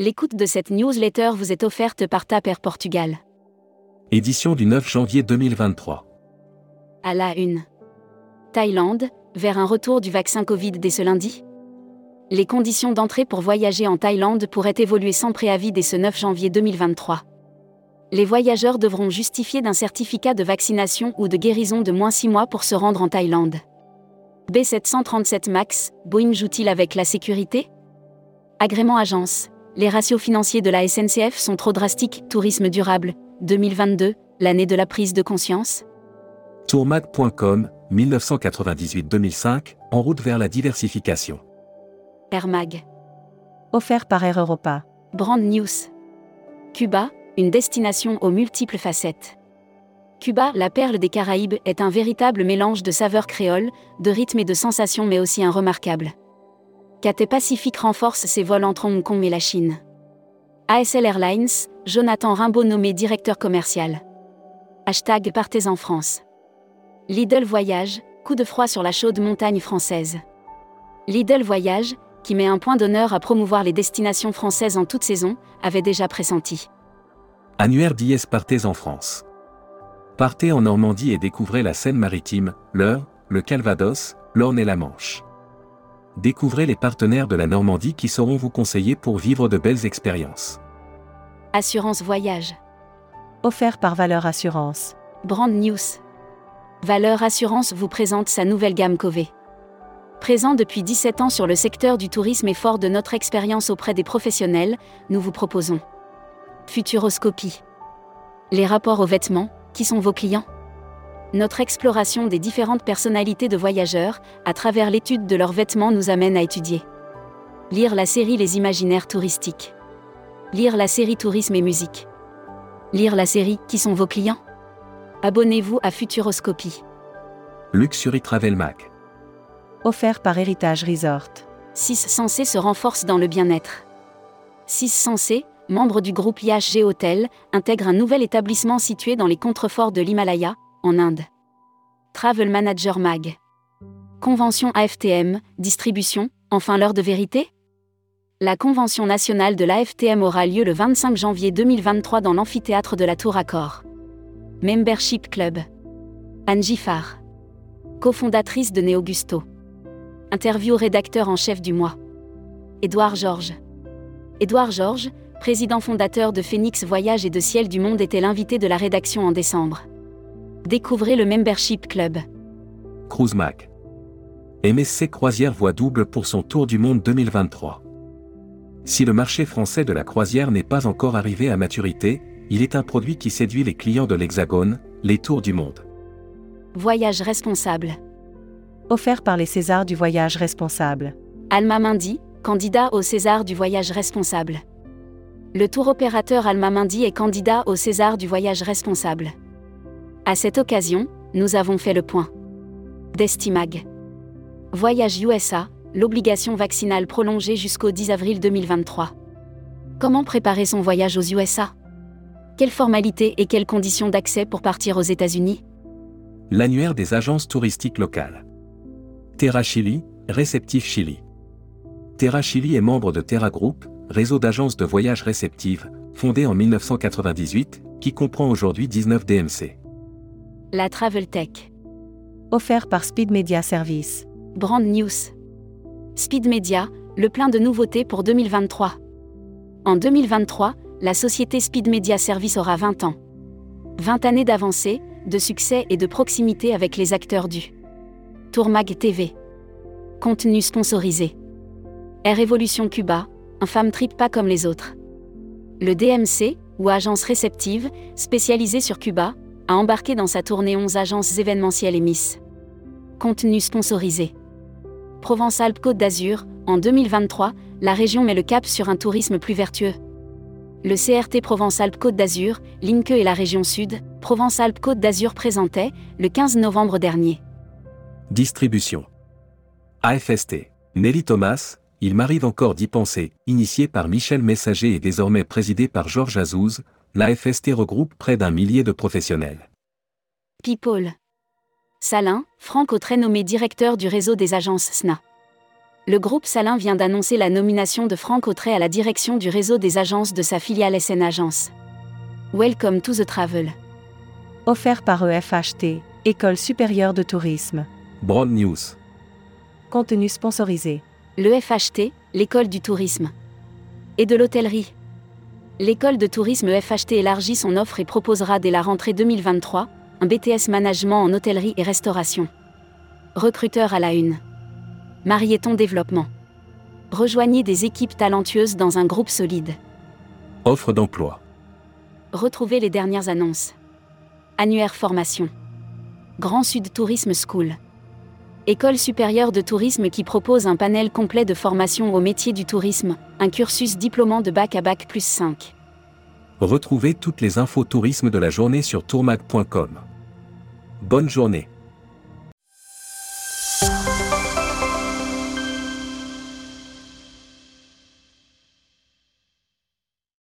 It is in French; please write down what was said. L'écoute de cette newsletter vous est offerte par TAP Air Portugal. Édition du 9 janvier 2023. À la une. Thaïlande, vers un retour du vaccin Covid dès ce lundi ? Les conditions d'entrée pour voyager en Thaïlande pourraient évoluer sans préavis dès ce 9 janvier 2023. Les voyageurs devront justifier d'un certificat de vaccination ou de guérison de moins 6 mois pour se rendre en Thaïlande. B737 Max, Boeing joue-t-il avec la sécurité ? Agrément agence, les ratios financiers de la SNCF sont trop drastiques. Tourisme durable, 2022, l'année de la prise de conscience ? Tourmag.com, 1998-2005, en route vers la diversification. Airmag. Offert par Air Europa. Brand News. Cuba, une destination aux multiples facettes. Cuba, la perle des Caraïbes, est un véritable mélange de saveurs créoles, de rythmes et de sensations, mais aussi un remarquable. Cathay Pacific renforce ses vols entre Hong Kong et la Chine. ASL Airlines, Jonathan Rimbaud nommé directeur commercial. # Partez en France. Lidl Voyage, coup de froid sur la chaude montagne française. Lidl Voyage, qui met un point d'honneur à promouvoir les destinations françaises en toute saison, avait déjà pressenti. Annuaire d'IS Partez en France. Partez en Normandie et découvrez la Seine-Maritime, l'Eure, le Calvados, l'Orne et la Manche. Découvrez les partenaires de la Normandie qui sauront vous conseiller pour vivre de belles expériences. Assurance Voyage. Offert par Valeur Assurance. Brand News. Valeur Assurance vous présente sa nouvelle gamme Cove. Présent depuis 17 ans sur le secteur du tourisme et fort de notre expérience auprès des professionnels, nous vous proposons Futuroscopy. Les rapports aux vêtements, qui sont vos clients ? Notre exploration des différentes personnalités de voyageurs, à travers l'étude de leurs vêtements, nous amène à étudier. Lire la série Les imaginaires touristiques. Lire la série Tourisme et musique. Lire la série Qui sont vos clients ? Abonnez-vous à Futuroscopy. Luxury Travel Mag. Offert par Heritage Resort. Six Senses se renforce dans le bien-être. Six Senses, membre du groupe IHG Hotels, intègre un nouvel établissement situé dans les contreforts de l'Himalaya, en Inde. Travel Manager MAG. Convention AFTM, distribution, enfin l'heure de vérité ? La convention nationale de l'AFTM aura lieu le 25 janvier 2023 dans l'amphithéâtre de la Tour Accor. Membership Club. Anjifar. Cofondatrice de Néogusto. Interview au rédacteur en chef du mois. Edouard Georges. Edouard Georges, président fondateur de Phoenix Voyage et de Ciel du Monde, était l'invité de la rédaction en décembre. Découvrez le Membership Club. Cruise Mag. MSC Croisière voit double pour son Tour du Monde 2023. Si le marché français de la croisière n'est pas encore arrivé à maturité, il est un produit qui séduit les clients de l'Hexagone, les Tours du Monde. Voyage responsable. Offert par les Césars du voyage responsable. Alma Mindy, candidat au César du voyage responsable. Le tour opérateur Alma Mindy est candidat au César du voyage responsable. À cette occasion, nous avons fait le point. Destimag. Voyage USA, l'obligation vaccinale prolongée jusqu'au 10 avril 2023. Comment préparer son voyage aux USA ? Quelles formalités et quelles conditions d'accès pour partir aux États-Unis ? L'annuaire des agences touristiques locales. Terra Chile, réceptif Chili. Terra Chile est membre de Terra Group, réseau d'agences de voyage réceptives, fondé en 1998, qui comprend aujourd'hui 19 DMC. La Travel Tech. Offert par Speed Media Service. Brand News. Speed Media, le plein de nouveautés pour 2023. En 2023, la société Speed Media Service aura 20 ans. 20 années d'avancée, de succès et de proximité avec les acteurs du Tourmag TV. Contenu sponsorisé. Air Evolution Cuba, un fam trip pas comme les autres. Le DMC, ou agence réceptive, spécialisée sur Cuba, a embarqué dans sa tournée 11 agences événementielles et Miss. Contenu sponsorisé. Provence-Alpes-Côte d'Azur, en 2023, la région met le cap sur un tourisme plus vertueux. Le CRT Provence-Alpes-Côte d'Azur, l'INCE et la région Sud, Provence-Alpes-Côte d'Azur présentait, le 15 novembre dernier. Distribution. AFST. Nelly Thomas, il m'arrive encore d'y penser, initié par Michel Messager et désormais présidé par Georges Azouz, l'AFST regroupe près d'un millier de professionnels. People. Salin, Franck Autret nommé directeur du réseau des agences SNA. le groupe Salin vient d'annoncer la nomination de Franck Autret à la direction du réseau des agences de sa filiale SN Agence. Welcome to the travel. Offert par EFHT, École supérieure de tourisme. Brand News. Contenu sponsorisé. L'EFHT, l'école du tourisme. Et de l'hôtellerie. L'école de tourisme EFHT élargit son offre et proposera dès la rentrée 2023, un BTS Management en hôtellerie et restauration. Recruteur à la une. Marieton Développement. Rejoignez des équipes talentueuses dans un groupe solide. Offre d'emploi. Retrouvez les dernières annonces. Annuaire formation. Grand Sud Tourisme School. École supérieure de tourisme qui propose un panel complet de formation au métier du tourisme, un cursus diplômant de bac à bac plus 5. Retrouvez toutes les infos tourisme de la journée sur Tourmag.com. Bonne journée.